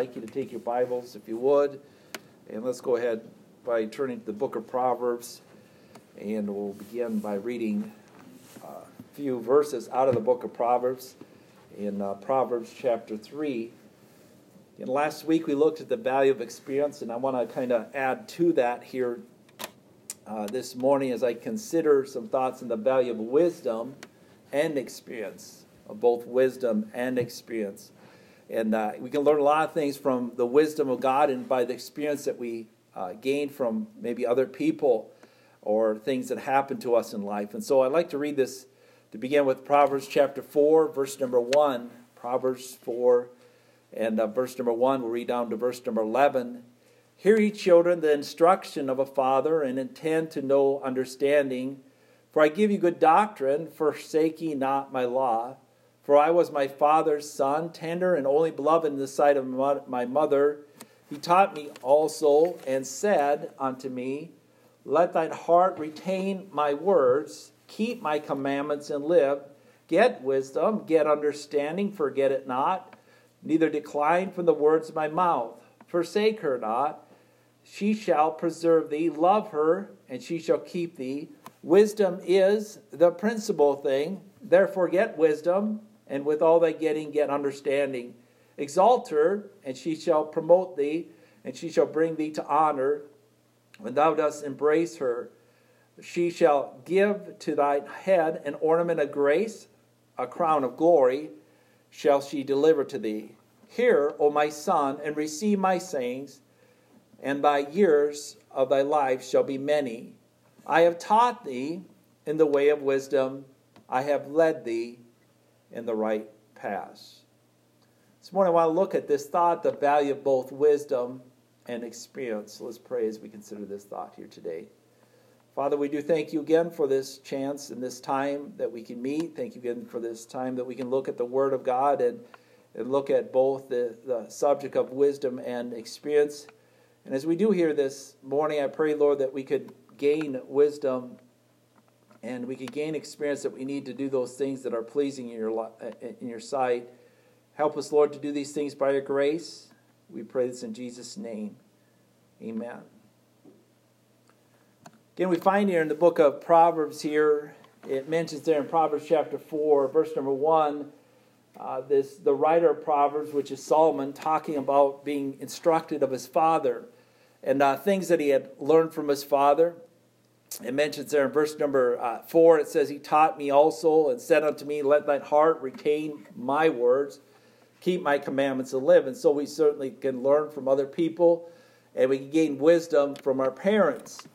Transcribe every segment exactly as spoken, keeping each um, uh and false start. I'd like you to take your Bibles, if you would, and let's go ahead by turning to the book of Proverbs, and we'll begin by reading a few verses out of the book of Proverbs in uh, Proverbs chapter three. And last week we looked at the value of experience, and I want to kind of add to that here uh, this morning as I consider some thoughts on the value of wisdom and experience, of both wisdom and experience. And uh, we can learn a lot of things from the wisdom of God and by the experience that we uh, gain from maybe other people or things that happen to us in life. And so I'd like to read this to begin with Proverbs chapter four, verse number one. Proverbs four and uh, verse number one. We'll read down to verse number eleven. Hear ye children the instruction of a father, and attend to no understanding. For I give you good doctrine, forsake ye not my law. For I was my father's son, tender and only beloved in the sight of my mother. He taught me also, and said unto me, Let thine heart retain my words, keep my commandments and live. Get wisdom, get understanding, forget it not. Neither decline from the words of my mouth. Forsake her not. She shall preserve thee. Love her, and she shall keep thee. Wisdom is the principal thing. Therefore get wisdom, and with all thy getting, get understanding. Exalt her, and she shall promote thee, and she shall bring thee to honor. When thou dost embrace her, she shall give to thy head an ornament of grace, a crown of glory shall she deliver to thee. Hear, O my son, and receive my sayings, and thy years of thy life shall be many. I have taught thee in the way of wisdom, I have led thee in the right paths. This morning I want to look at this thought, the value of both wisdom and experience. So let's pray as we consider this thought here today. Father, we do thank you again for this chance and this time that we can meet. Thank you again for this time that we can look at the Word of God and, and look at both the, the subject of wisdom and experience. And as we do here this morning, I pray, Lord, that we could gain wisdom and we can gain experience that we need to do those things that are pleasing in your in your sight. Help us, Lord, to do these things by your grace. We pray this in Jesus' name. Amen. Again, we find here in the book of Proverbs here, it mentions there in Proverbs chapter four, verse number one, uh, this the writer of Proverbs, which is Solomon, talking about being instructed of his father and uh, things that he had learned from his father. It mentions there in verse number uh, four, it says, He taught me also and said unto me, Let thine heart retain my words, keep my commandments and live. And so we certainly can learn from other people, and we can gain wisdom from our parents.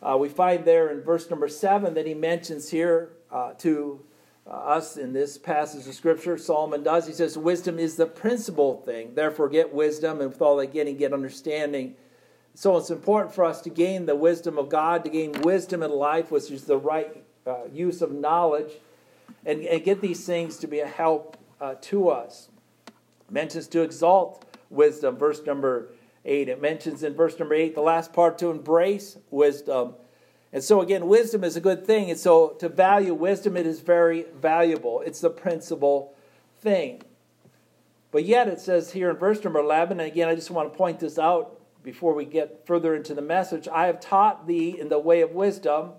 Uh, we find there in verse number seven that he mentions here uh, to uh, us in this passage of Scripture, Solomon does, he says, Wisdom is the principal thing, therefore get wisdom, and with all thy getting, get understanding. So it's important for us to gain the wisdom of God, to gain wisdom in life, which is the right uh, use of knowledge, and, and get these things to be a help uh, to us. It mentions to exalt wisdom, verse number eight. It mentions in verse number eight, the last part, to embrace wisdom. And so again, wisdom is a good thing, and so to value wisdom, it is very valuable. It's the principal thing. But yet it says here in verse number eleven, and again, I just want to point this out, before we get further into the message, I have taught thee in the way of wisdom,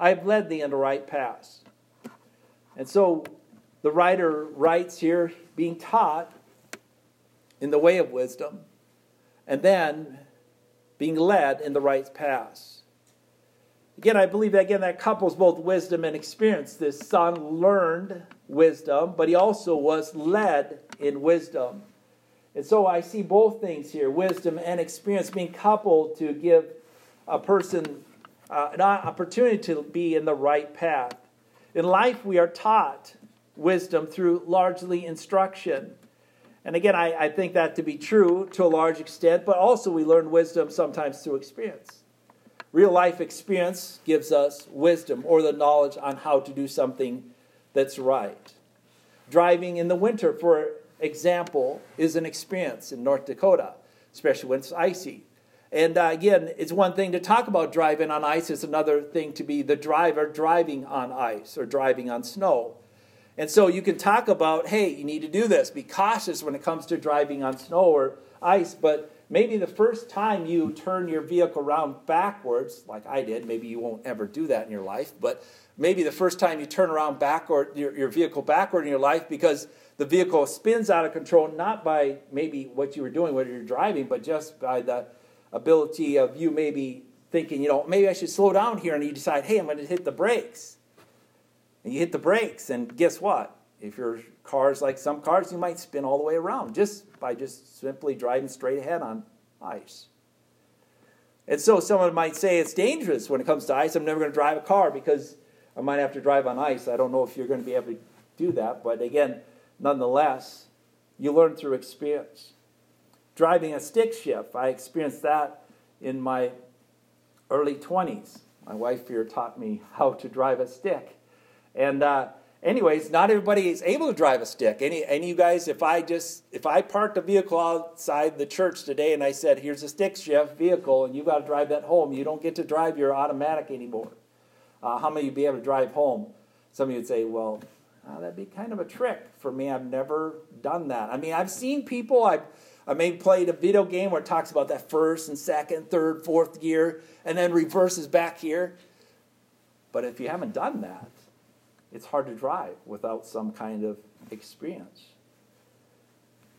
I have led thee in the right paths. And so the writer writes here, being taught in the way of wisdom, and then being led in the right paths. Again, I believe that, again, that couples both wisdom and experience. This son learned wisdom, but he also was led in wisdom. And so I see both things here, wisdom and experience, being coupled to give a person uh, an opportunity to be in the right path. In life, we are taught wisdom through largely instruction. And again, I, I think that to be true to a large extent, but also we learn wisdom sometimes through experience. Real life experience gives us wisdom or the knowledge on how to do something that's right. Driving in the winter, for example, is an experience in North Dakota, especially when it's icy. And uh, again, it's one thing to talk about driving on ice. It's another thing to be the driver driving on ice or driving on snow. And so you can talk about, hey, you need to do this. Be cautious when it comes to driving on snow or ice, but maybe the first time you turn your vehicle around backwards, like I did, maybe you won't ever do that in your life, but maybe the first time you turn around backward, your, your vehicle backward in your life because the vehicle spins out of control, not by maybe what you were doing when you were driving, but just by the ability of you maybe thinking, you know, maybe I should slow down here, and you decide, hey, I'm going to hit the brakes. And you hit the brakes, and guess what? If your car's like some cars, you might spin all the way around just by just simply driving straight ahead on ice. And so someone might say it's dangerous when it comes to ice. I'm never going to drive a car because I might have to drive on ice. I don't know if you're going to be able to do that. But again, nonetheless, you learn through experience. Driving a stick shift, I experienced that in my early twenties. My wife here taught me how to drive a stick. And uh, anyways, not everybody is able to drive a stick. Any any of you guys, if I just if I parked a vehicle outside the church today and I said, here's a stick shift vehicle, and you got to drive that home, you don't get to drive your automatic anymore. Uh, how many of you would be able to drive home? Some of you would say, well, uh, that'd be kind of a trick for me. I've never done that. I mean, I've seen people, I've I may played a video game where it talks about that first and second, third, fourth gear, and then reverses back here. But if you haven't done that, it's hard to drive without some kind of experience.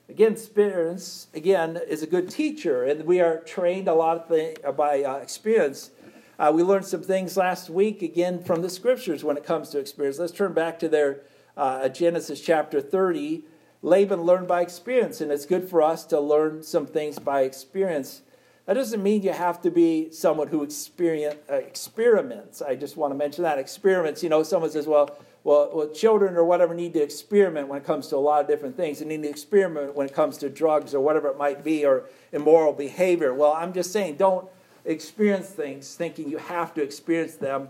Again, experience, again, is a good teacher, and we are trained a lot of th- by uh, experience. Uh, we learned some things last week, again, from the Scriptures when it comes to experience. Let's turn back to their uh, Genesis chapter thirty. Laban learned by experience, and it's good for us to learn some things by experience. That doesn't mean you have to be someone who experience, uh, experiments. I just want to mention that. Experiments, you know, someone says, well, well, well, children or whatever need to experiment when it comes to a lot of different things. They need to experiment when it comes to drugs or whatever it might be, or immoral behavior. Well, I'm just saying, don't experience things thinking you have to experience them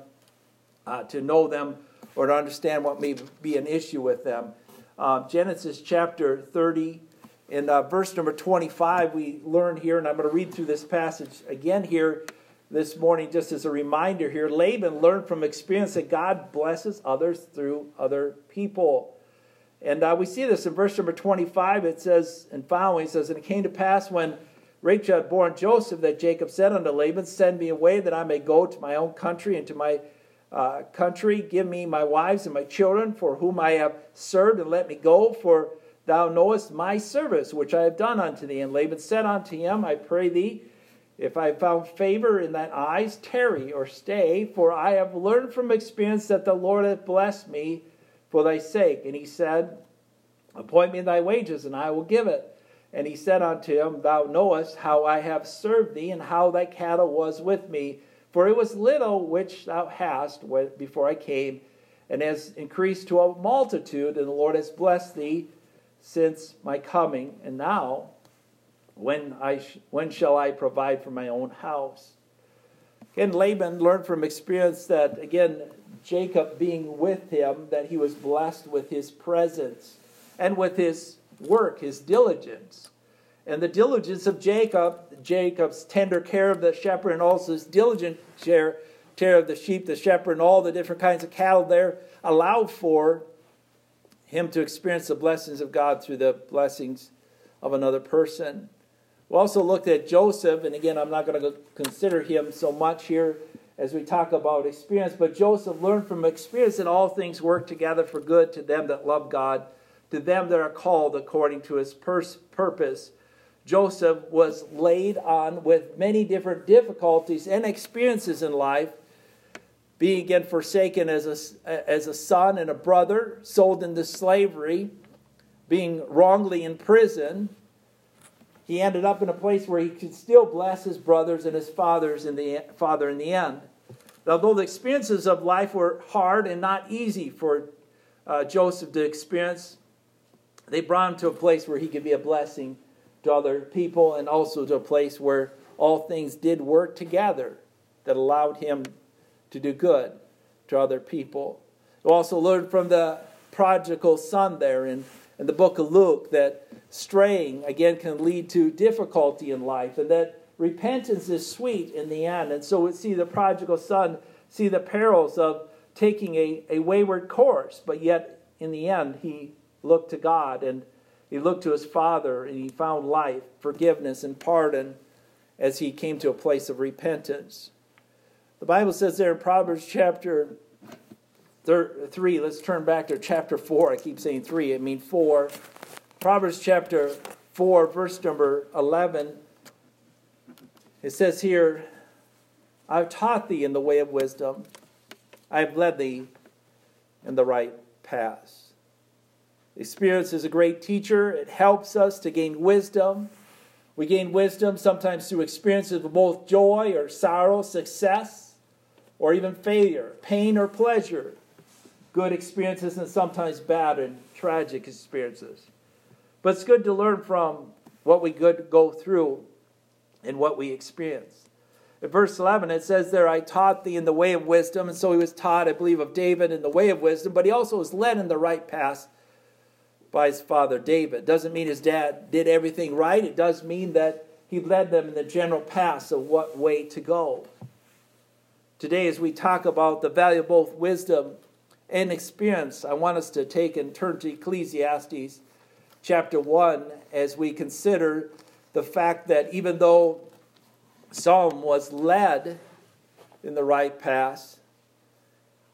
uh, to know them or to understand what may be an issue with them. Uh, Genesis chapter thirty and uh, verse number twenty-five we learn here, and I'm going to read through this passage again here this morning just as a reminder here. Laban learned from experience that God blesses others through other people. And uh, we see this in verse number twenty-five. It says, and following, it says, and it came to pass when Rachel had borne Joseph that Jacob said unto Laban, send me away that I may go to my own country and to my Uh, country, give me my wives and my children for whom I have served, and let me go, for thou knowest my service which I have done unto thee. And Laban said unto him, I pray thee, if I found favor in thine eyes, tarry or stay, for I have learned from experience that the Lord hath blessed me for thy sake. And he said, appoint me thy wages, and I will give it. And he said unto him, thou knowest how I have served thee, and how thy cattle was with me. For it was little which thou hast before I came, and has increased to a multitude, and the Lord has blessed thee since my coming. And now, when I sh- when shall I provide for my own house? Again, Laban learned from experience that, again, Jacob being with him, that he was blessed with his presence and with his work, his diligence. And the diligence of Jacob, Jacob's tender care of the shepherd, and also his diligent care, care of the sheep, the shepherd, and all the different kinds of cattle there, allowed for him to experience the blessings of God through the blessings of another person. We also looked at Joseph, and again, I'm not going to consider him so much here as we talk about experience, but Joseph learned from experience that all things work together for good to them that love God, to them that are called according to his pers- purpose. Joseph was laid on with many different difficulties and experiences in life, being again forsaken as a, as a son and a brother, sold into slavery, being wrongly in prison. He ended up in a place where he could still bless his brothers and his fathers in the, father in the end. Although the experiences of life were hard and not easy for uh, Joseph to experience, they brought him to a place where he could be a blessing to other people, and also to a place where all things did work together that allowed him to do good to other people. We also learned from the prodigal son there in, in the book of Luke that straying, again, can lead to difficulty in life, and that repentance is sweet in the end. And so we see the prodigal son see the perils of taking a, a wayward course, but yet in the end he looked to God and He looked to his Father and he found life, forgiveness, and pardon as he came to a place of repentance. The Bible says there in Proverbs chapter three, let's turn back to chapter four. I keep saying three, I mean four. Proverbs chapter four, verse number eleven. It says here, I've taught thee in the way of wisdom. I have led thee in the right paths. Experience is a great teacher. It helps us to gain wisdom. We gain wisdom sometimes through experiences of both joy or sorrow, success, or even failure, pain or pleasure. Good experiences and sometimes bad and tragic experiences. But it's good to learn from what we go through and what we experience. In verse eleven, it says there, I taught thee in the way of wisdom. And so he was taught, I believe, of David in the way of wisdom, but he also was led in the right path by his father David. Doesn't mean his dad did everything right. It does mean that he led them in the general path of what way to go. Today, as we talk about the value of both wisdom and experience, I want us to take and turn to Ecclesiastes chapter one as we consider the fact that even though Solomon was led in the right path,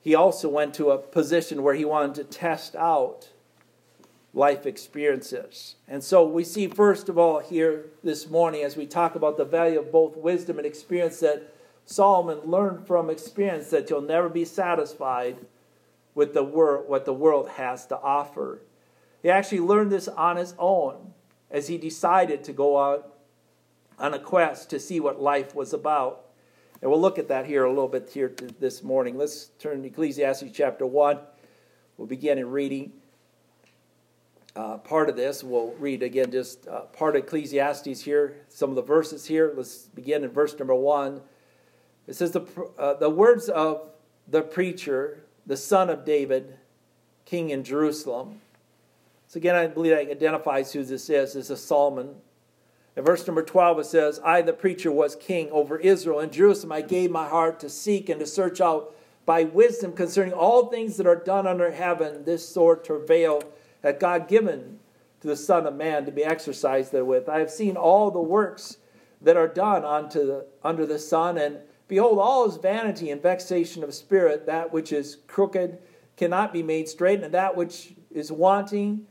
he also went to a position where he wanted to test out life experiences. And so we see, first of all, here this morning, as we talk about the value of both wisdom and experience, that Solomon learned from experience that you'll never be satisfied with the wor- what the world has to offer. He actually learned this on his own as he decided to go out on a quest to see what life was about. And we'll look at that here a little bit here this morning. Let's turn to Ecclesiastes chapter one. We'll begin in reading uh, part of this. We'll read again just uh, part of Ecclesiastes here, some of the verses here. Let's begin in verse number one. It says, the, uh, the words of the preacher, the son of David, king in Jerusalem. So again, I believe that identifies who this is. This is Solomon. In verse number twelve, it says, I, the preacher, was king over Israel. In Jerusalem I gave my heart to seek and to search out by wisdom concerning all things that are done under heaven, this sore travail that God given to the Son of Man to be exercised therewith. I have seen all the works that are done unto the, under the sun, and behold, all is vanity and vexation of spirit. That which is crooked cannot be made straight, and that which is wanting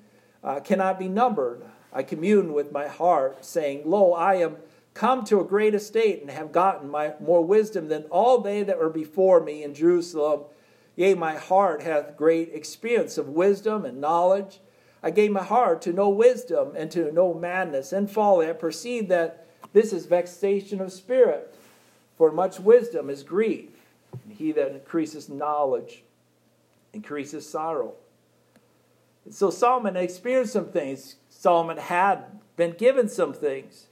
uh, cannot be numbered. I commune with my heart, saying, Lo, I am come to a great estate, and have gotten my, more wisdom than all they that were before me in Jerusalem. Yea, my heart hath great experience of wisdom and knowledge. I gave my heart to know wisdom, and to know madness and folly. I perceive that this is vexation of spirit, for much wisdom is grief. And he that increases knowledge increases sorrow. And so Solomon experienced some things. Solomon had been given some things.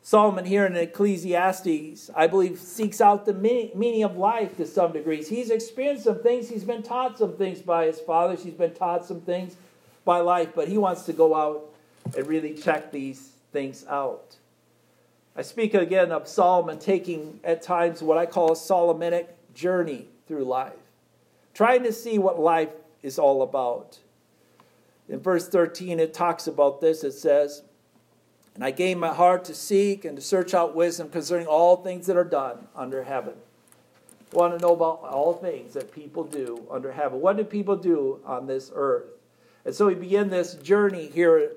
Solomon here in Ecclesiastes, I believe, seeks out the meaning of life to some degrees. He's experienced some things. He's been taught some things by his fathers. He's been taught some things by life, but he wants to go out and really check these things out. I speak again of Solomon taking at times what I call a Solomonic journey through life, trying to see what life is all about. In verse thirteen, it talks about this. It says, And I gave my heart to seek and to search out wisdom concerning all things that are done under heaven. I want to know about all things that people do under heaven. What do people do on this earth? And so we begin this journey here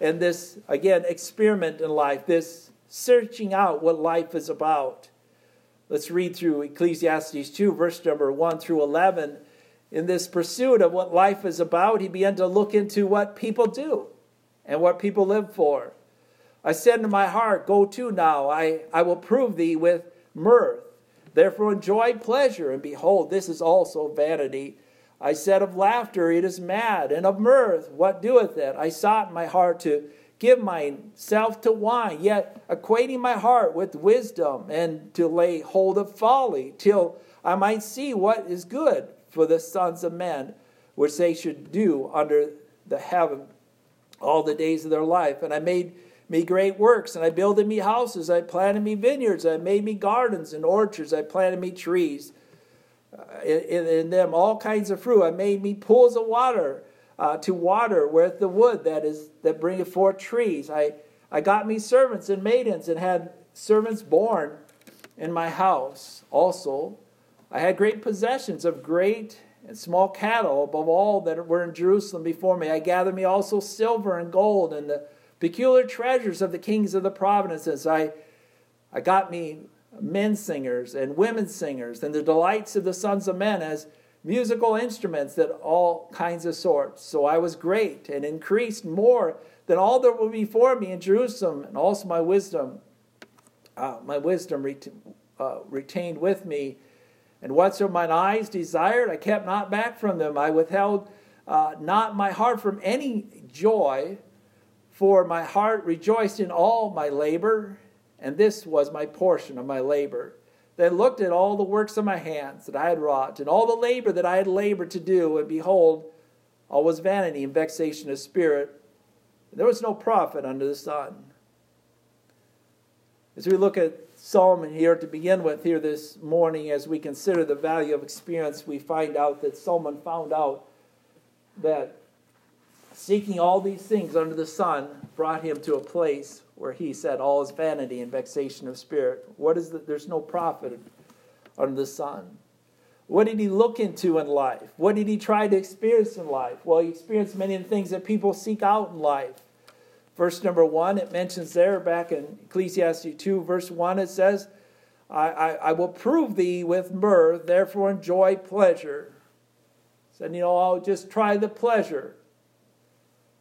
and this, again, experiment in life, this searching out what life is about. Let's read through Ecclesiastes two, verse number one through eleven. In this pursuit of what life is about, he began to look into what people do and what people live for. I said to my heart, Go to now, I, I will prove thee with mirth. Therefore enjoy pleasure, and behold, this is also vanity. I said of laughter, it is mad, and of mirth, what doeth it? I sought in my heart to give myself to wine, yet acquainting my heart with wisdom, and to lay hold of folly, till I might see what is good for the sons of men, which they should do under the heaven all the days of their life. And I made me great works, and I builded me houses, I planted me vineyards, I made me gardens and orchards, I planted me trees, uh, in, in them all kinds of fruit, I made me pools of water, uh, to water with the wood that is that bringeth forth trees. I, I got me servants and maidens, and had servants born in my house also. I had great possessions of great and small cattle above all that were in Jerusalem before me. I gathered me also silver and gold, and the peculiar treasures of the kings of the provinces. I, I got me men singers and women singers, and the delights of the sons of men, as musical instruments that all kinds of sorts. So I was great, and increased more than all that were before me in Jerusalem, and also my wisdom, uh, my wisdom ret- uh, retained with me. And whatsoever mine eyes desired, I kept not back from them. I withheld uh, not my heart from any joy, for my heart rejoiced in all my labor, and this was my portion of my labor. They looked at all the works of my hands that I had wrought, and all the labor that I had labored to do, and behold, all was vanity and vexation of spirit. And there was no profit under the sun. As we look at Solomon here to begin with here this morning, as we consider the value of experience, we find out that Solomon found out that seeking all these things under the sun brought him to a place where he said all is vanity and vexation of spirit. What is that? There's no profit under the sun. What did he look into in life? What did he try to experience in life? Well, he experienced many of the things that people seek out in life. Verse number one, it mentions there back in Ecclesiastes two, verse one, it says, I, I, I will prove thee with myrrh, therefore enjoy pleasure. He said, you know, I'll just try the pleasure.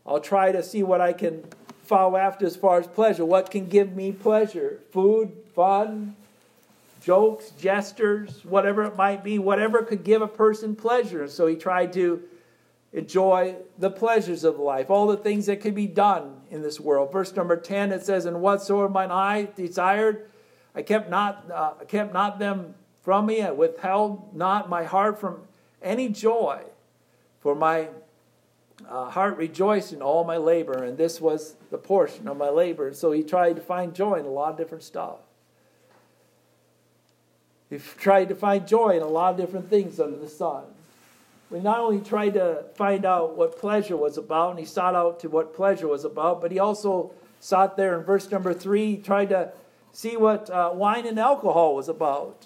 I'll try to see what I can follow after as far as pleasure. What can give me pleasure? Food, fun, jokes, gestures, whatever it might be, whatever could give a person pleasure. So he tried to enjoy the pleasures of life, all the things that could be done in this world. Verse number ten, it says, and whatsoever mine eye desired, I kept not uh, kept not them from me. I withheld not my heart from any joy, for my uh, heart rejoiced in all my labor, and this was the portion of my labor. So he tried to find joy in a lot of different stuff. He tried to find joy in a lot of different things under the sun. We not only tried to find out what pleasure was about, and he sought out to what pleasure was about, but he also sought there in verse number three, tried to see what uh, wine and alcohol was about.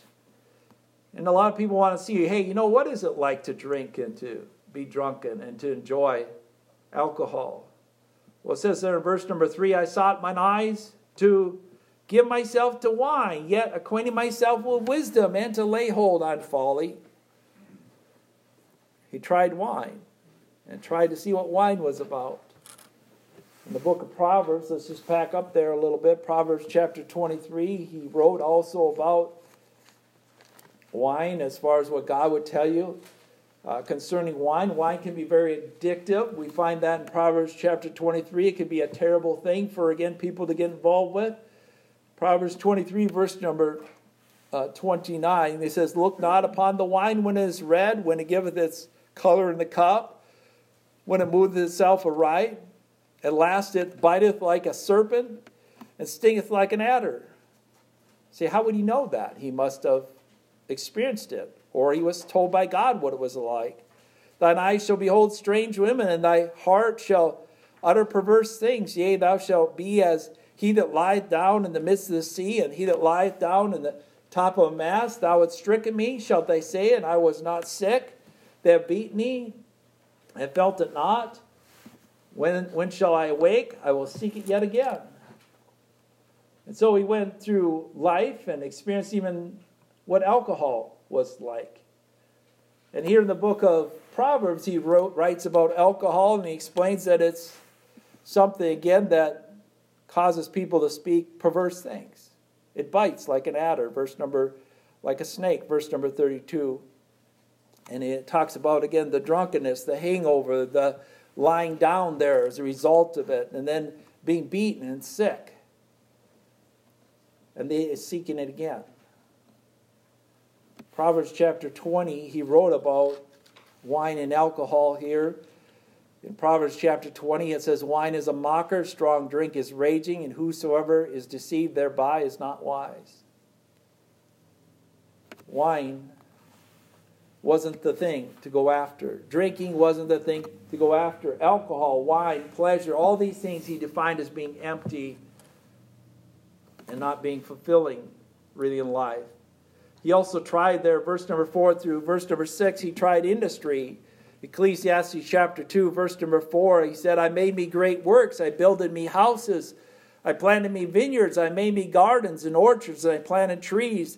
And a lot of people want to see, hey, you know, what is it like to drink and to be drunken and to enjoy alcohol? Well, it says there in verse number three, I sought mine eyes to give myself to wine, yet acquainting myself with wisdom and to lay hold on folly. He tried wine and tried to see what wine was about. In the book of Proverbs, let's just pack up there a little bit. Proverbs chapter twenty-three, he wrote also about wine as far as what God would tell you uh, concerning wine. Wine can be very addictive. We find that in Proverbs chapter twenty-three. It can be a terrible thing for, again, people to get involved with. Proverbs twenty-three, verse number uh, twenty-nine, he says, look not upon the wine when it is red, when it giveth its color in the cup, when it moveth itself aright. At last it biteth like a serpent, and stingeth like an adder. See, how would he know that? He must have experienced it, or he was told by God what it was like. Thine eyes shall behold strange women, and thy heart shall utter perverse things. Yea, thou shalt be as he that lieth down in the midst of the sea, and he that lieth down in the top of a mast. Thou hast stricken me, shalt they say, and I was not sick. They have beaten me, and felt it not. When, when shall I awake? I will seek it yet again. And so he went through life and experienced even what alcohol was like. And here in the book of Proverbs, he wrote, writes about alcohol, and he explains that it's something, again, that causes people to speak perverse things. It bites like an adder, verse number, like a snake, verse number thirty-two. And it talks about, again, the drunkenness, the hangover, the lying down there as a result of it, and then being beaten and sick. And they are seeking it again. Proverbs chapter twenty, he wrote about wine and alcohol here. In Proverbs chapter twenty, it says, wine is a mocker, strong drink is raging, and whosoever is deceived thereby is not wise. Wine wasn't the thing to go after. Drinking wasn't the thing to go after. Alcohol, wine, pleasure, all these things he defined as being empty and not being fulfilling really in life. He also tried there, verse number four through verse number six, he tried industry. Ecclesiastes chapter two, verse number four, he said, I made me great works, I builded me houses, I planted me vineyards, I made me gardens and orchards, and I planted trees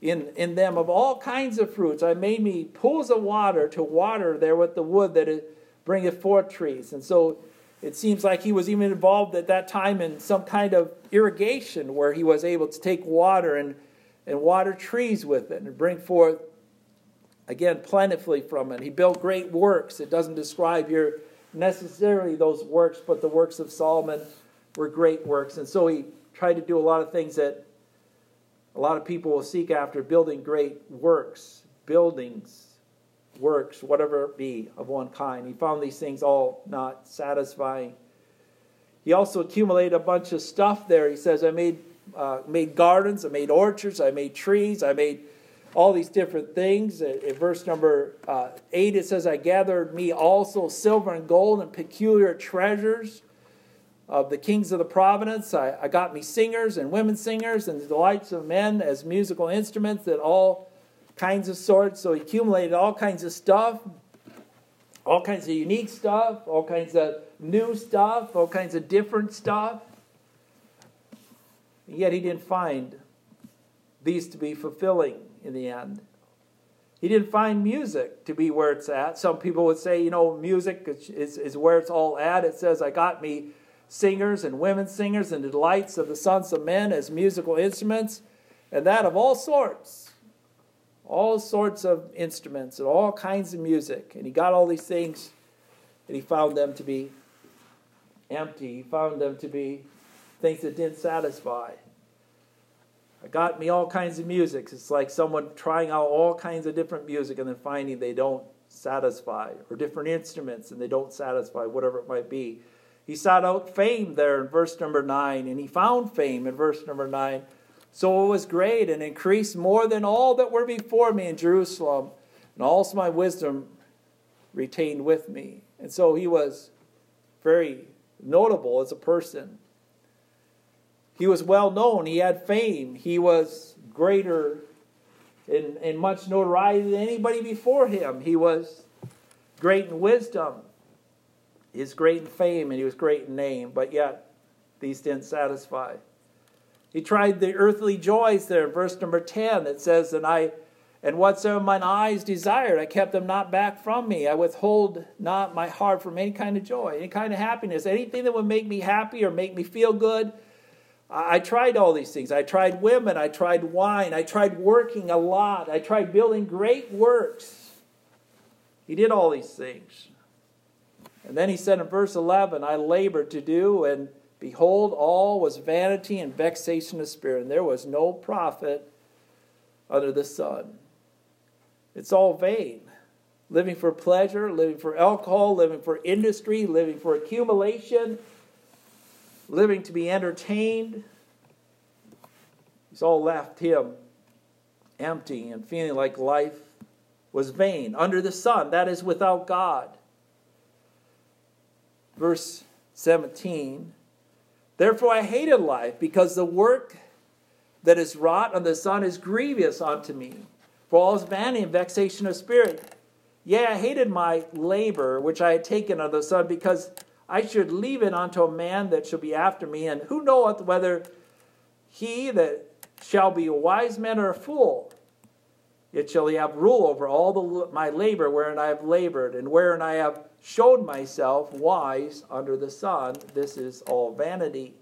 in, in them of all kinds of fruits. I made me pools of water to water there with the wood that it bringeth forth trees. And so it seems like he was even involved at that time in some kind of irrigation where he was able to take water and, and water trees with it and bring forth, again, plentifully from it. He built great works. It doesn't describe here necessarily those works, but the works of Solomon were great works. And so he tried to do a lot of things that a lot of people will seek after, building great works, buildings, works, whatever it be of one kind. He found these things all not satisfying. He also accumulated a bunch of stuff there. He says, I made, uh, made gardens, I made orchards, I made trees, I made all these different things. In verse number uh, eight, it says, I gathered me also silver and gold and peculiar treasures of the kings of the province. I, I got me singers and women singers and the delights of men as musical instruments and all kinds of sorts. So he accumulated all kinds of stuff, all kinds of unique stuff, all kinds of new stuff, all kinds of different stuff. And yet he didn't find these to be fulfilling in the end. He didn't find music to be where it's at. Some people would say, you know, music is, is, is where it's all at. It says, I got me singers and women singers and the delights of the sons of men as musical instruments, and that of all sorts, all sorts of instruments and all kinds of music. And he got all these things, and he found them to be empty. He found them to be things that didn't satisfy. I got me all kinds of music. It's like someone trying out all kinds of different music and then finding they don't satisfy, or different instruments and they don't satisfy, whatever it might be. He sought out fame there in verse number nine, and he found fame in verse number nine. So it was great and increased more than all that were before me in Jerusalem, and also my wisdom retained with me. And so he was very notable as a person. He was well known. He had fame. He was greater and, and much notoriety than anybody before him. He was great in wisdom. He was great in fame, and he was great in name. But yet, these didn't satisfy. He tried the earthly joys there. Verse number ten, it says, And I, and whatsoever mine eyes desired, I kept them not back from me. I withhold not my heart from any kind of joy, any kind of happiness, anything that would make me happy or make me feel good. I tried all these things. I tried women. I tried wine. I tried working a lot. I tried building great works. He did all these things. And then he said in verse eleven, I labored to do, and behold, all was vanity and vexation of spirit, and there was no profit under the sun. It's all vain. Living for pleasure, living for alcohol, living for industry, living for accumulation, living to be entertained. It's all left him empty and feeling like life was vain. Under the sun, that is without God. Verse seventeen, Therefore I hated life, because the work that is wrought on the sun is grievous unto me. For all is vanity and vexation of spirit. Yea, I hated my labor, which I had taken on the sun, because I should leave it unto a man that shall be after me, and who knoweth whether he that shall be a wise man or a fool? Yet shall he have rule over all the, my labor wherein I have labored, and wherein I have showed myself wise under the sun. This is all vanity.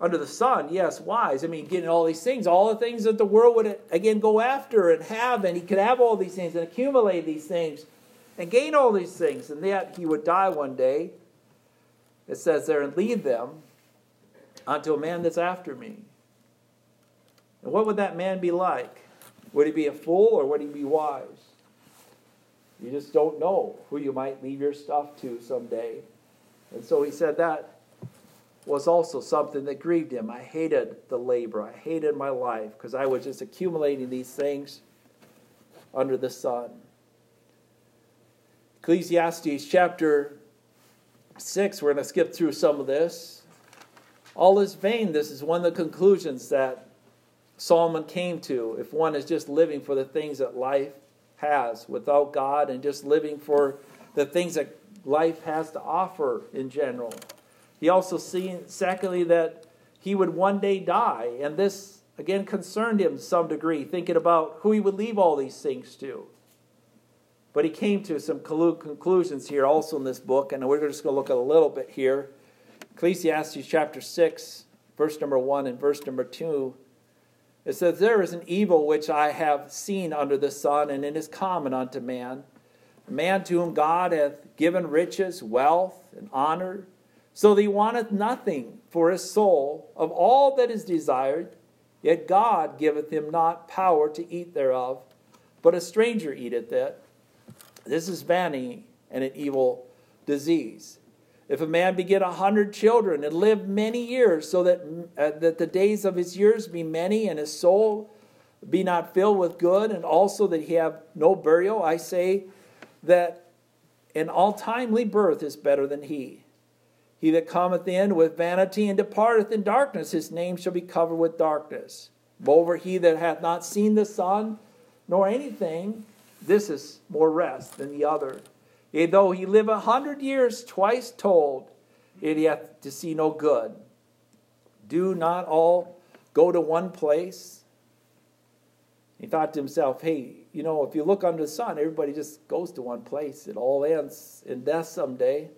Under the sun, yes, wise. I mean, getting all these things, all the things that the world would, again, go after and have, and he could have all these things and accumulate these things and gain all these things, and yet he would die one day, it says there, and lead them unto a man that's after me. And what would that man be like? Would he be a fool, or would he be wise? You just don't know who you might leave your stuff to someday. And so he said that was also something that grieved him. I hated the labor. I hated my life, because I was just accumulating these things under the sun. Ecclesiastes chapter six, we're going to skip through some of this. All is vain. This is one of the conclusions that Solomon came to. If one is just living for the things that life has without God and just living for the things that life has to offer in general. He also seen, secondly, that he would one day die. And this, again, concerned him to some degree, thinking about who he would leave all these things to. But he came to some conclusions here also in this book, and we're just going to look at a little bit here. Ecclesiastes chapter six, verse number one and verse number two. It says, "There is an evil which I have seen under the sun, and it is common unto man. A man to whom God hath given riches, wealth, and honor, so that he wanteth nothing for his soul of all that is desired, yet God giveth him not power to eat thereof, but a stranger eateth it. This is vanity and an evil disease. If a man beget a hundred children and live many years, so that, uh, that the days of his years be many, and his soul be not filled with good, and also that he have no burial, I say that an all-timely birth is better than he. He that cometh in with vanity and departeth in darkness, his name shall be covered with darkness. Moreover, he that hath not seen the sun nor anything, this is more rest than the other. Yea, though he live a hundred years twice told, yet he hath to see no good. Do not all go to one place?" He thought to himself, hey, you know, if you look under the sun, everybody just goes to one place. It all ends in death someday.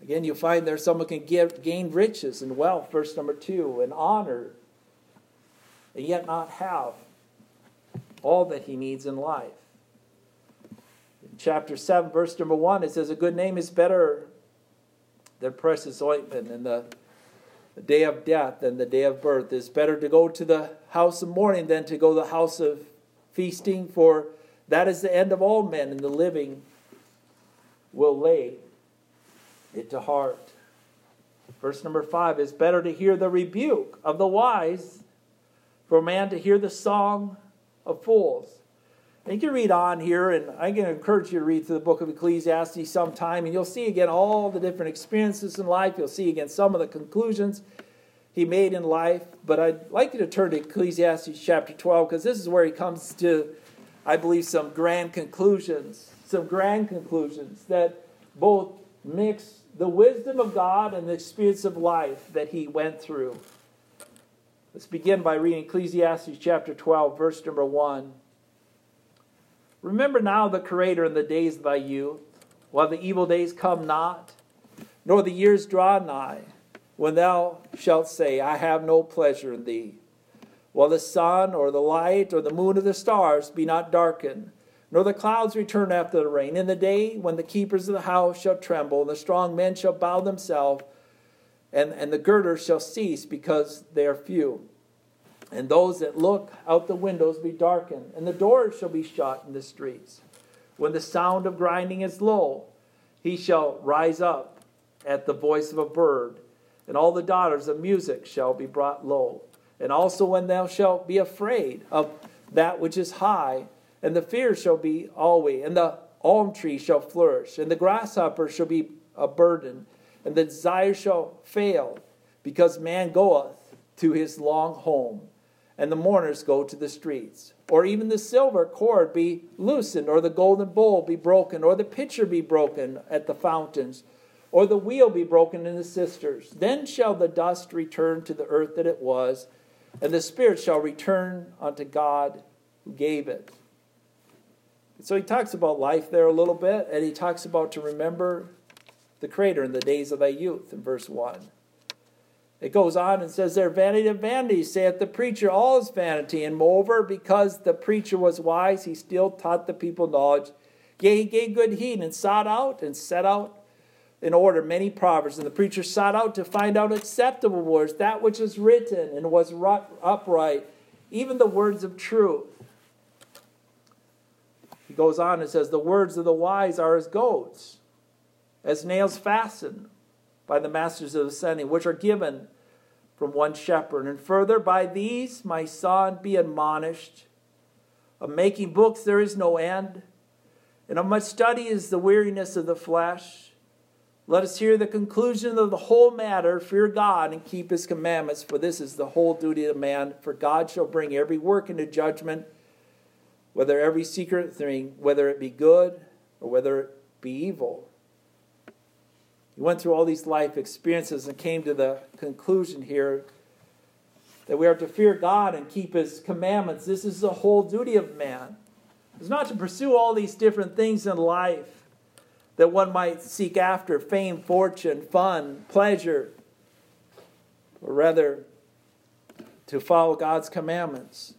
Again, you find there someone can give, gain riches and wealth, verse number two, and honor, and yet not have all that he needs in life. In chapter seven, verse number one, it says, "A good name is better than precious ointment, and the day of death and the day of birth. It is better to go to the house of mourning than to go to the house of feasting, for that is the end of all men, and the living will lay it to heart." Verse number five, "It's better to hear the rebuke of the wise for a man to hear the song of fools." And you can read on here, and I can encourage you to read through the book of Ecclesiastes sometime, and you'll see again all the different experiences in life. You'll see again some of the conclusions he made in life. But I'd like you to turn to Ecclesiastes chapter twelve, because this is where he comes to, I believe, some grand conclusions, some grand conclusions that both mix the wisdom of God and the experience of life that he went through. Let's begin by reading Ecclesiastes chapter twelve, verse number one. "Remember now the Creator in the days of thy youth, while the evil days come not, nor the years draw nigh, when thou shalt say, I have no pleasure in thee. While the sun or the light or the moon or the stars be not darkened, nor the clouds return after the rain, in the day when the keepers of the house shall tremble, and the strong men shall bow themselves, and, and the girders shall cease, because they are few. And those that look out the windows be darkened, and the doors shall be shut in the streets. When the sound of grinding is low, he shall rise up at the voice of a bird, and all the daughters of music shall be brought low. And also when thou shalt be afraid of that which is high, and the fear shall be always, and the alm tree shall flourish, and the grasshopper shall be a burden, and the desire shall fail, because man goeth to his long home, and the mourners go to the streets. Or even the silver cord be loosened, or the golden bowl be broken, or the pitcher be broken at the fountains, or the wheel be broken in the cisterns. Then shall the dust return to the earth that it was, and the spirit shall return unto God who gave it." So he talks about life there a little bit, and he talks about to remember the Creator in the days of thy youth in verse one. It goes on and says there, "Vanity of vanities, saith the preacher, all is vanity. And moreover, because the preacher was wise, he still taught the people knowledge. Yea, he gave good heed, and sought out and set out in order many proverbs. And the preacher sought out to find out acceptable words, that which is written and was upright, even the words of truth." He goes on and says, "The words of the wise are as goads, as nails fastened by the masters of the sending, which are given from one shepherd. And further, by these, my son, be admonished. Of making books there is no end, and of much study is the weariness of the flesh. Let us hear the conclusion of the whole matter, fear God and keep his commandments, for this is the whole duty of man. For God shall bring every work into judgment, whether every secret thing, whether it be good or whether it be evil. He went through all these life experiences and came to the conclusion here that we are to fear God and keep his commandments. This is the whole duty of man. It's not to pursue all these different things in life that one might seek after, fame, fortune, fun, pleasure, but rather to follow God's commandments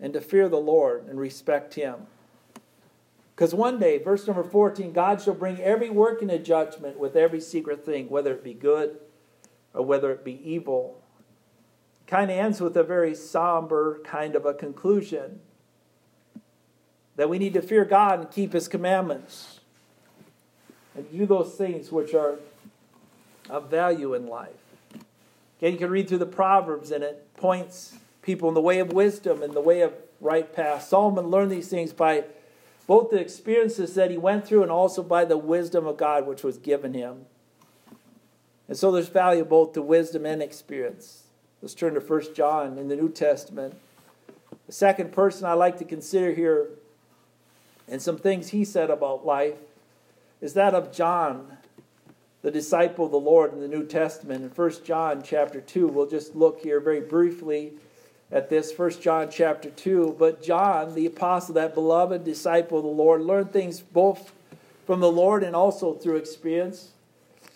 and to fear the Lord and respect him. Because one day, verse number fourteen, God shall bring every work into judgment with every secret thing, whether it be good or whether it be evil. Kind of ends with a very somber kind of a conclusion, that we need to fear God and keep his commandments and do those things which are of value in life. Again, you can read through the Proverbs, and it points people in the way of wisdom and the way of right path. Solomon learned these things by both the experiences that he went through and also by the wisdom of God which was given him. And so there's value both to wisdom and experience. Let's turn to First John in the New Testament. The second person I like to consider here and some things he said about life is that of John, the disciple of the Lord in the New Testament. In First John chapter two, we'll just look here very briefly at this, First John chapter two. But John, the apostle, that beloved disciple of the Lord, learned things both from the Lord and also through experience.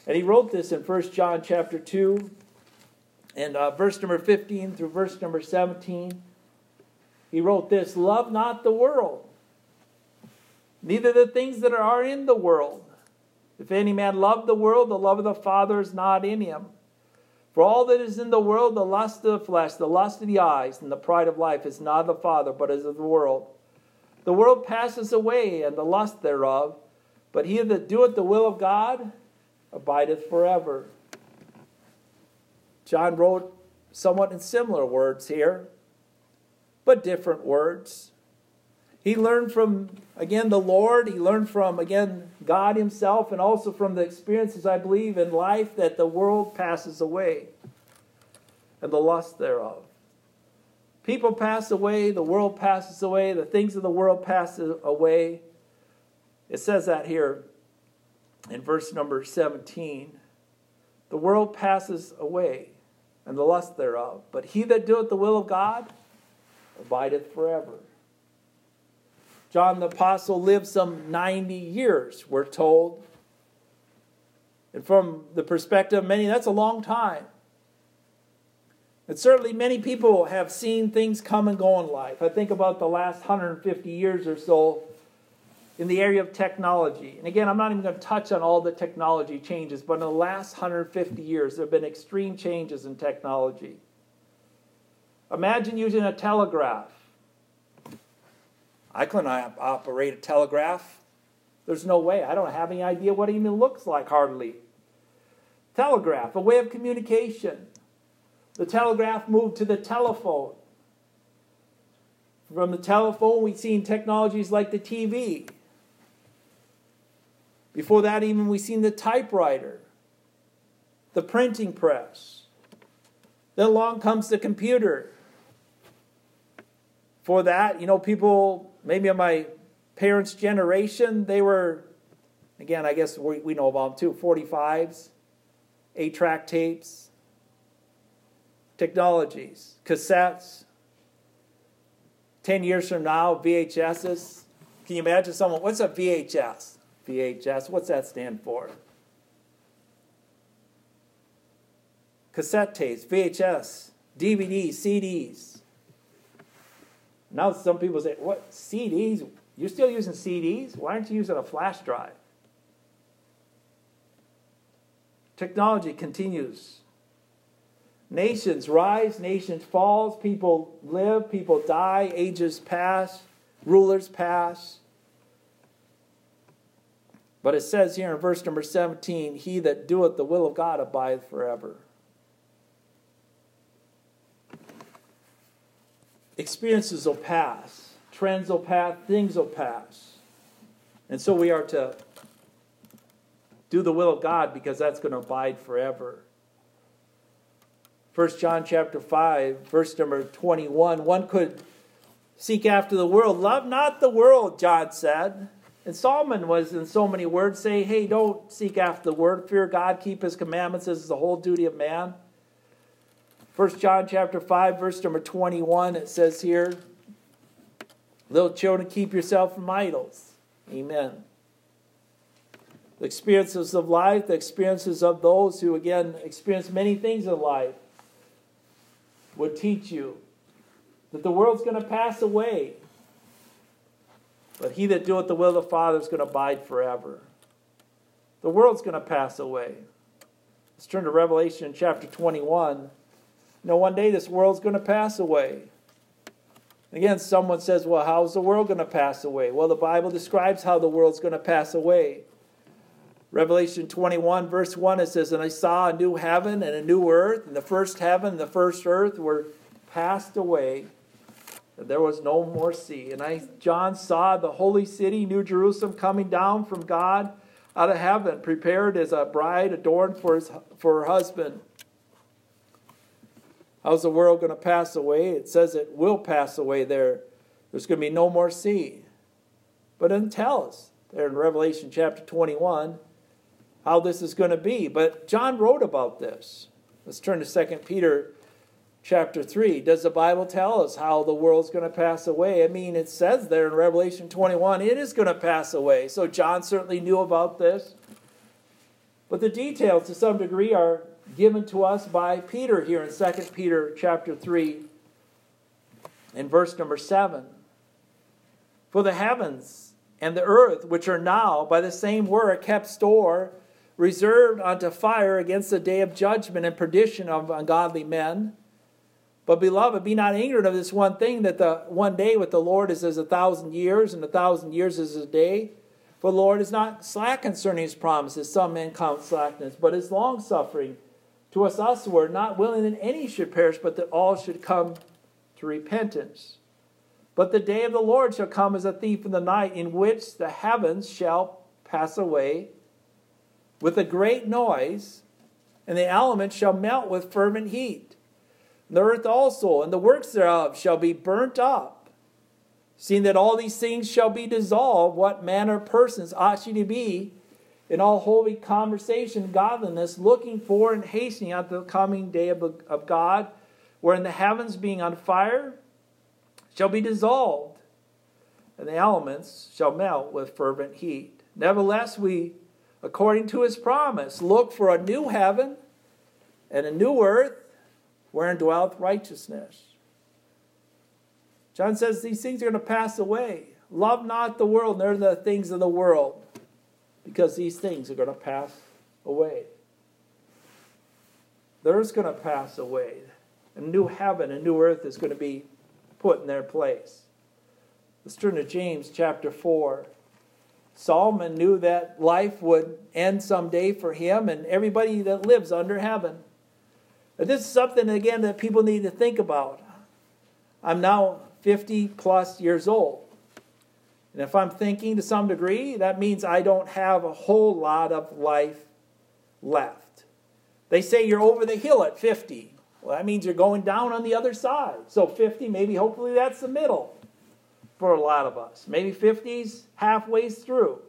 And he wrote this in First John chapter two, and uh, verse number fifteen through verse number seventeen. He wrote this: "Love not the world, neither the things that are in the world. If any man love the world, the love of the Father is not in him. For all that is in the world, the lust of the flesh, the lust of the eyes, and the pride of life is not of the Father, but is of the world. The world passes away, and the lust thereof, but he that doeth the will of God abideth forever." John wrote somewhat in similar words here, but different words. He learned from, again, the Lord. He learned from, again, God himself, and also from the experiences, I believe, in life, that the world passes away and the lust thereof. People pass away. The world passes away. The things of the world pass away. It says that here in verse number seventeen. The world passes away and the lust thereof, but he that doeth the will of God abideth forever. John the Apostle lived some ninety years, we're told. And from the perspective of many, that's a long time. And certainly many people have seen things come and go in life. I think about the last one hundred fifty years or so in the area of technology. And again, I'm not even going to touch on all the technology changes, but in the last one hundred fifty years, there have been extreme changes in technology. Imagine using a telegraph. I couldn't operate a telegraph. There's no way. I don't have any idea what it even looks like, hardly. Telegraph, a way of communication. The telegraph moved to the telephone. From the telephone, we've seen technologies like the T V. Before that, even we've seen the typewriter, the printing press. Then along comes the computer. For that, you know, people, maybe in my parents' generation, they were, again, I guess we, we know about them too, forty-fives, eight-track tapes, technologies, cassettes. Ten years from now, V H S's. Can you imagine someone, what's a V H S? V H S, what's that stand for? Cassette tapes, V H S, D V D, C Ds. Now some people say, what, C Ds? You're still using C Ds? Why aren't you using a flash drive? Technology continues. Nations rise, nations fall, people live, people die, ages pass, rulers pass. But it says here in verse number seventeen, he that doeth the will of God abideth forever. Experiences will pass. friends will pass, things will pass. And so we are to do the will of God, because that's going to abide forever. First John chapter five, verse number twenty-one. One could seek after the world. Love not the world, John said. And Solomon was in so many words saying, hey, don't seek after the world. Fear God, keep his commandments. This is the whole duty of man. First John chapter five, verse number twenty-one, it says here, little children, keep yourself from idols. Amen. The experiences of life, the experiences of those who, again, experience many things in life, would teach you that the world's going to pass away. But he that doeth the will of the Father is going to abide forever. The world's going to pass away. Let's turn to Revelation chapter twenty-one. You know, one day this world's going to pass away. Again, someone says, well, how's the world going to pass away? Well, the Bible describes how the world's going to pass away. Revelation twenty-one, verse one, it says, and I saw a new heaven and a new earth, and the first heaven and the first earth were passed away, and there was no more sea. And I, John, saw the holy city, New Jerusalem, coming down from God out of heaven, prepared as a bride adorned for, his, for her husband. How's the world going to pass away? It says it will pass away there. There's going to be no more sea. But it doesn't tell us there in Revelation chapter twenty-one how this is going to be. But John wrote about this. Let's turn to Second Peter chapter three. Does the Bible tell us how the world's going to pass away? I mean, it says there in Revelation twenty-one, it is going to pass away. So John certainly knew about this. But the details to some degree are given to us by Peter here in Second Peter chapter three and verse number seven. For the heavens and the earth, which are now by the same word kept store, reserved unto fire against the day of judgment and perdition of ungodly men. But beloved, be not ignorant of this one thing, that the one day with the Lord is as a thousand years, and a thousand years is a day. For the Lord is not slack concerning his promises, some men count slackness, but is long-suffering to us usward, not willing that any should perish, but that all should come to repentance. But the day of the Lord shall come as a thief in the night, in which the heavens shall pass away with a great noise, and the elements shall melt with fervent heat. The earth also and the works thereof shall be burnt up, seeing that all these things shall be dissolved. What manner of persons ought ye to be in all holy conversation and godliness, looking for and hastening unto the coming day of, of God, wherein the heavens being on fire shall be dissolved, and the elements shall melt with fervent heat. Nevertheless, we, according to his promise, look for a new heaven and a new earth, wherein dwelleth righteousness. John says these things are going to pass away. Love not the world, nor the things of the world, because these things are going to pass away. There's going to pass away. A new heaven and new earth is going to be put in their place. Let's turn to James chapter four. Solomon knew that life would end someday for him and everybody that lives under heaven. This is something, again, that people need to think about. I'm now fifty plus years old. And if I'm thinking to some degree, that means I don't have a whole lot of life left. They say you're over the hill at fifty. Well, that means you're going down on the other side. So fifty, maybe hopefully that's the middle for a lot of us. Maybe fifty's halfway through.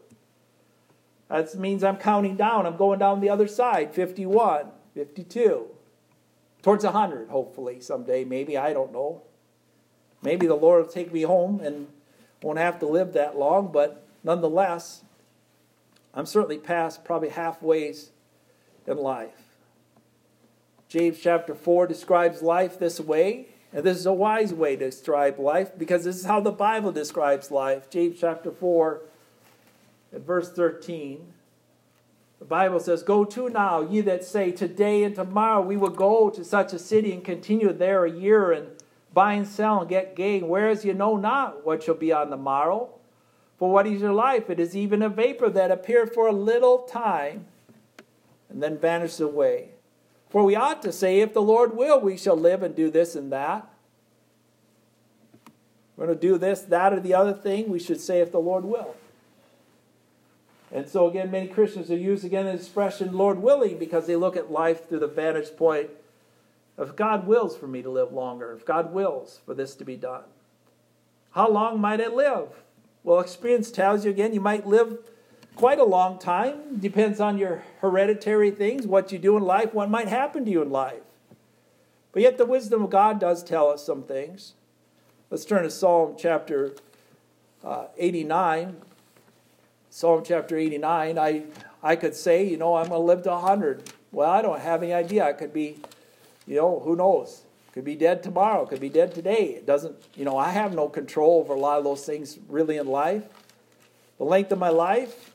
That means I'm counting down. I'm going down the other side, fifty-one, fifty-two. Towards one hundred, hopefully, someday, maybe, I don't know. Maybe the Lord will take me home and won't have to live that long, but nonetheless, I'm certainly past probably halfway in life. James chapter four describes life this way, and this is a wise way to describe life, because this is how the Bible describes life. James chapter four, and verse thirteen. The Bible says, go to now, ye that say, today and tomorrow we will go to such a city and continue there a year and buy and sell and get gain, whereas ye know not what shall be on the morrow. For what is your life? It is even a vapor that appeareth for a little time and then vanisheth away. For we ought to say, if the Lord will, we shall live and do this and that. We're going to do this, that, or the other thing. We should say, if the Lord will. And so again, many Christians are used again the expression, Lord willing, because they look at life through the vantage point of God wills for me to live longer, if God wills for this to be done. How long might I live? Well, experience tells you again, you might live quite a long time. Depends on your hereditary things, what you do in life, what might happen to you in life. But yet the wisdom of God does tell us some things. Let's turn to Psalm chapter uh, eighty-nine. Psalm chapter eighty-nine. I, I could say, you know, I'm going to live to one hundred. Well, I don't have any idea. I could be, you know, who knows? Could be dead tomorrow. Could be dead today. It doesn't, you know, I have no control over a lot of those things really in life. The length of my life,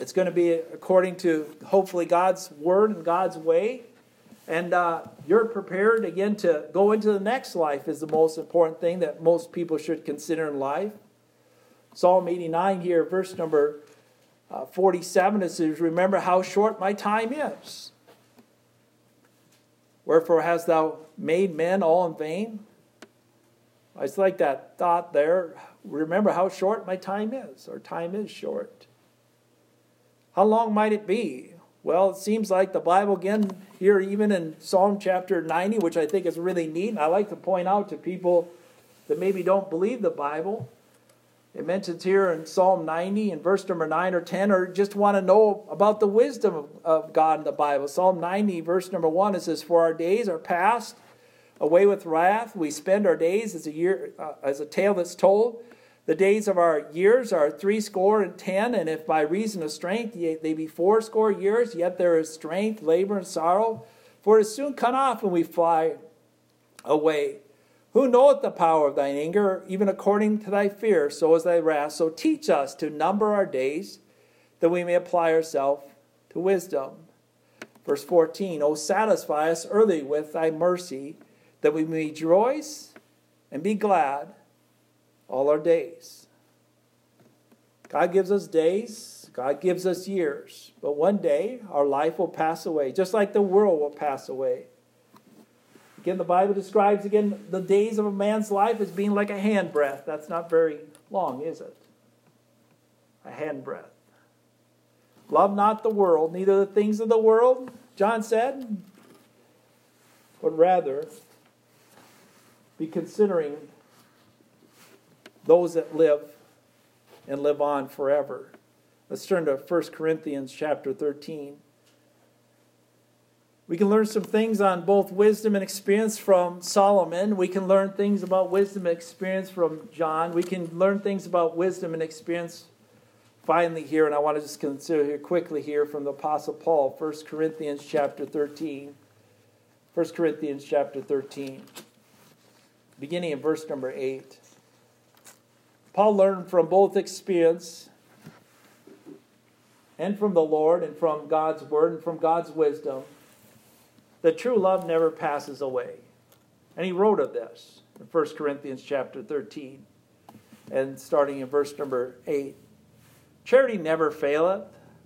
it's going to be according to hopefully God's word and God's way. And uh, you're prepared, again, to go into the next life is the most important thing that most people should consider in life. Psalm eighty-nine here, verse number uh, forty-seven, it says, remember how short my time is. Wherefore hast thou made men all in vain? I just like that thought there. Remember how short my time is, or time is short. How long might it be? Well, it seems like the Bible, again, here even in Psalm chapter ninety, which I think is really neat, and I like to point out to people that maybe don't believe the Bible, it mentions here in Psalm ninety, in verse number nine or ten, or just want to know about the wisdom of God in the Bible. Psalm ninety, verse number one, it says, for our days are passed away with wrath. We spend our days as a year, uh, as a tale that's told. The days of our years are threescore and ten, and if by reason of strength they be fourscore years, yet there is strength, labor, and sorrow, for it is soon cut off when we fly away. Who knoweth the power of thine anger, even according to thy fear, so is thy wrath. So teach us to number our days, that we may apply ourselves to wisdom. Verse fourteen, O satisfy us early with thy mercy, that we may rejoice and be glad all our days. God gives us days. God gives us years. But one day, our life will pass away, just like the world will pass away. Again, the Bible describes, again, the days of a man's life as being like a handbreadth. That's not very long, is it? A handbreadth. Love not the world, neither the things of the world, John said, but rather be considering those that live and live on forever. Let's turn to First Corinthians chapter thirteen. We can learn some things on both wisdom and experience from Solomon. We can learn things about wisdom and experience from John. We can learn things about wisdom and experience finally here, and I want to just consider here quickly here from the Apostle Paul, First Corinthians chapter thirteen. First Corinthians chapter thirteen, beginning in verse number eight. Paul learned from both experience and from the Lord and from God's word and from God's wisdom that true love never passes away. And he wrote of this in First Corinthians chapter thirteen and starting in verse number eight. Charity never faileth,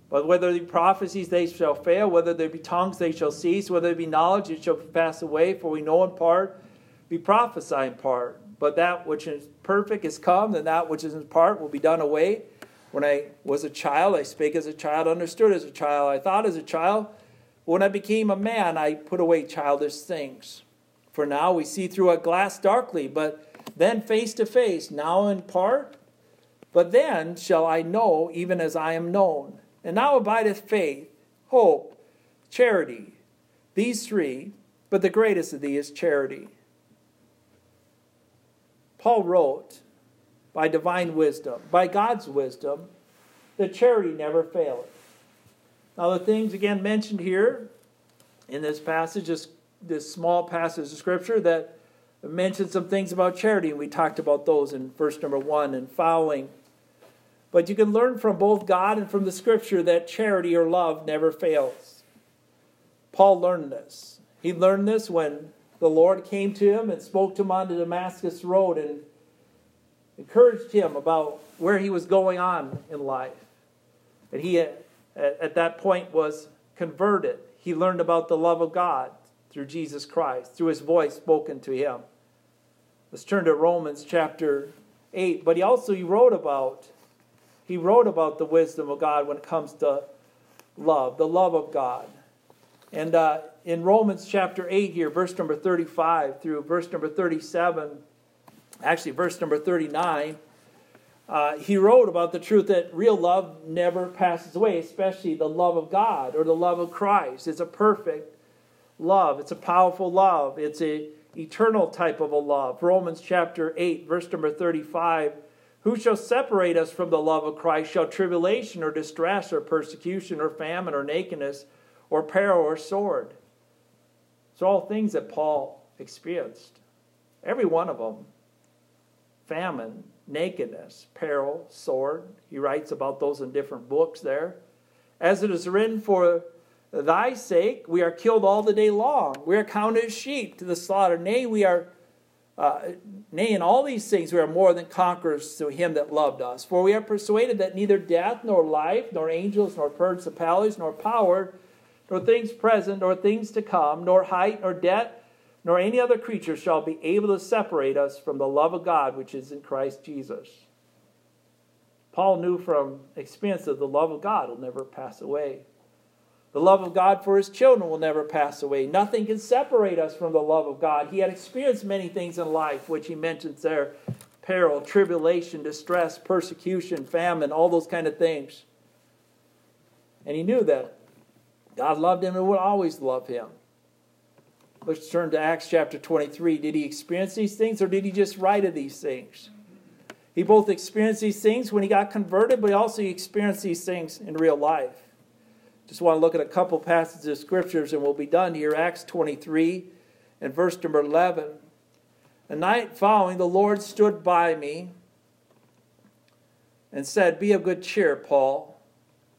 but whether there be prophecies they shall fail, whether there be tongues they shall cease, whether there be knowledge it shall pass away, for we know in part, we prophesy in part. But that which is perfect is come, and that which is in part will be done away. When I was a child, I spake as a child, understood as a child, I thought as a child. When I became a man, I put away childish things. For now we see through a glass darkly, but then face to face, now in part. But then shall I know, even as I am known. And now abideth faith, hope, charity, these three, but the greatest of these is charity. Paul wrote, by divine wisdom, by God's wisdom, that charity never faileth. Now the things again mentioned here in this passage, this, this small passage of Scripture that mentioned some things about charity, and we talked about those in verse number one and following. But you can learn from both God and from the Scripture that charity or love never fails. Paul learned this. He learned this when the Lord came to him and spoke to him on the Damascus Road and encouraged him about where he was going on in life. And he, at that point, was converted. He learned about the love of God through Jesus Christ, through his voice spoken to him. Let's turn to Romans chapter eight. But he also he wrote about he wrote about the wisdom of God when it comes to love, the love of God. And uh, in Romans chapter eight here, verse number thirty-five through verse number thirty-seven, actually verse number thirty-nine, uh, he wrote about the truth that real love never passes away, especially the love of God or the love of Christ. It's a perfect love. It's a powerful love. It's a eternal type of a love. Romans chapter eight, verse number thirty-five, who shall separate us from the love of Christ? Shall tribulation or distress or persecution or famine or nakedness or peril or sword? It's all things that Paul experienced. Every one of them. Famine, nakedness, peril, sword. He writes about those in different books there. As it is written, for thy sake we are killed all the day long. We are counted as sheep to the slaughter. Nay, we are Uh, nay, in all these things we are more than conquerors to him that loved us. For we are persuaded that neither death, nor life, nor angels, nor principalities, nor power, nor things present, nor things to come, nor height, nor depth, nor any other creature shall be able to separate us from the love of God which is in Christ Jesus. Paul knew from experience that the love of God will never pass away. The love of God for his children will never pass away. Nothing can separate us from the love of God. He had experienced many things in life, which he mentions there. Peril, tribulation, distress, persecution, famine, all those kind of things. And he knew that God loved him and would always love him. Let's turn to Acts chapter twenty-three. Did he experience these things, or did he just write of these things? He both experienced these things when he got converted, but he also experienced these things in real life. Just want to look at a couple passages of scriptures and we'll be done here. Acts twenty-three and verse number eleven. The night following, the Lord stood by me and said, be of good cheer, Paul,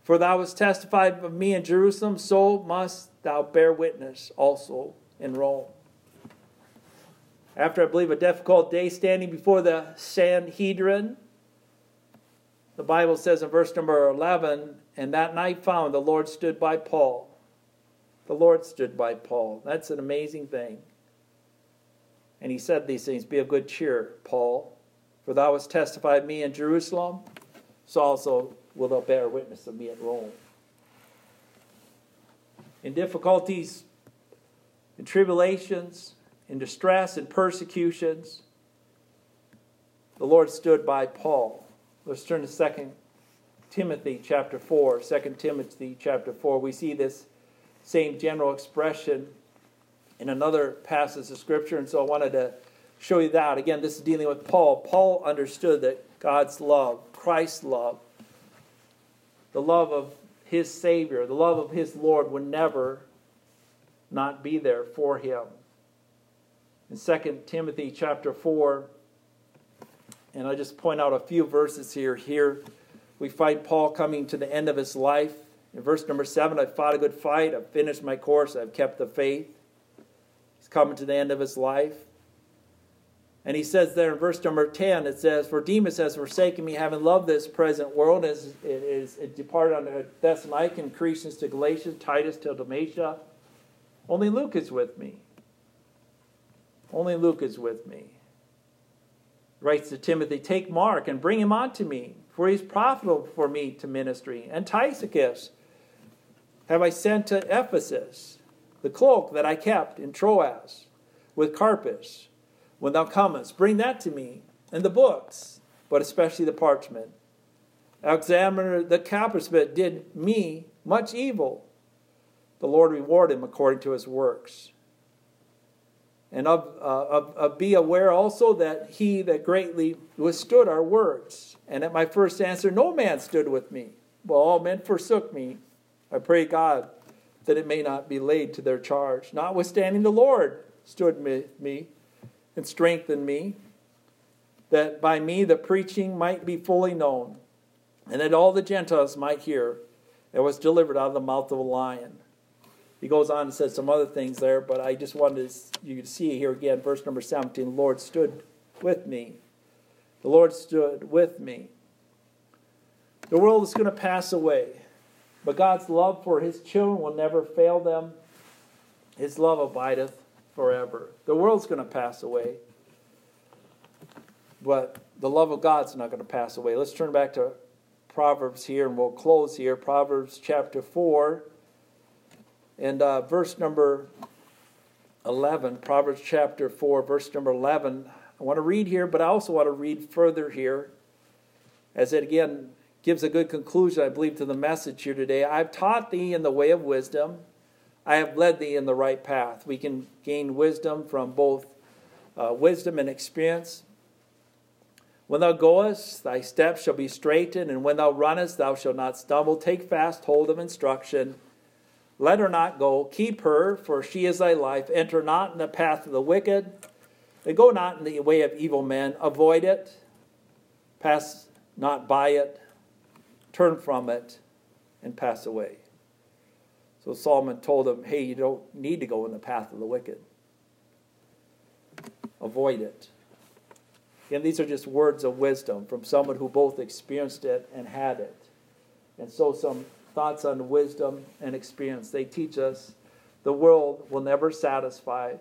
for thou hast testified of me in Jerusalem, so must thou bear witness also in Rome. After, I believe, a difficult day standing before the Sanhedrin, the Bible says in verse number eleven, and that night found the Lord stood by Paul. The Lord stood by Paul. That's an amazing thing. And he said these things, be of good cheer, Paul, for thou hast testified me in Jerusalem, so also wilt thou bear witness of me at Rome. In difficulties, in tribulations, in distress, in persecutions, the Lord stood by Paul. Let's turn to Second Timothy chapter four. Second Timothy chapter four. We see this same general expression in another passage of Scripture, and so I wanted to show you that. Again, this is dealing with Paul. Paul understood that God's love, Christ's love, the love of his Savior, the love of his Lord would never not be there for him. In Second Timothy chapter four, and I just point out a few verses here. Here we find Paul coming to the end of his life. In verse number seven, I've fought a good fight. I've finished my course. I've kept the faith. He's coming to the end of his life. And he says there in verse number ten, it says, for Demas has forsaken me, having loved this present world, as it is it departed unto Thessalonica, and Cretans to Galatia, Titus to Dalmatia. Only Luke is with me. Only Luke is with me. Writes to Timothy, take Mark and bring him unto me, for he is profitable for me to ministry. And Tychicus have I sent to Ephesus, the cloak that I kept in Troas with Carpus. When thou comest, bring that to me, and the books, but especially the parchment. Alexander the coppersmith did me much evil. The Lord reward him according to his works. And of, uh, of, of be aware also that he that greatly withstood our words. And at my first answer, no man stood with me. Well, all men forsook me. I pray God that it may not be laid to their charge. Notwithstanding, the Lord stood with me and strengthened me, that by me the preaching might be fully known, and that all the Gentiles might hear. It was delivered out of the mouth of a lion. He goes on and says some other things there, but I just wanted you to see here again, verse number seventeen, the Lord stood with me. The Lord stood with me. The world is going to pass away, but God's love for his children will never fail them. His love abideth forever. The world's going to pass away, But the love of God's not going to pass away. Let's turn back to Proverbs here, and we'll close here. Proverbs chapter four and uh, verse number eleven. Proverbs chapter four, verse number eleven. I want to read here, but I also want to read further here, as it again gives a good conclusion, I believe, to the message here today. I've taught thee in the way of wisdom. I have led thee in the right path. We can gain wisdom from both uh, wisdom and experience. When thou goest, thy steps shall be straightened, and when thou runnest, thou shalt not stumble. Take fast hold of instruction. Let her not go. Keep her, for she is thy life. Enter not in the path of the wicked, and go not in the way of evil men. Avoid it. Pass not by it. Turn from it and pass away. So Solomon told him, hey, you don't need to go in the path of the wicked. Avoid it. Again, these are just words of wisdom from someone who both experienced it and had it. And so some thoughts on wisdom and experience. They teach us the world will never satisfy.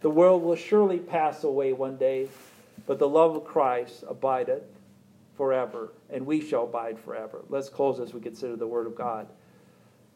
The world will surely pass away one day, but the love of Christ abideth forever, and we shall abide forever. Let's close as we consider the Word of God.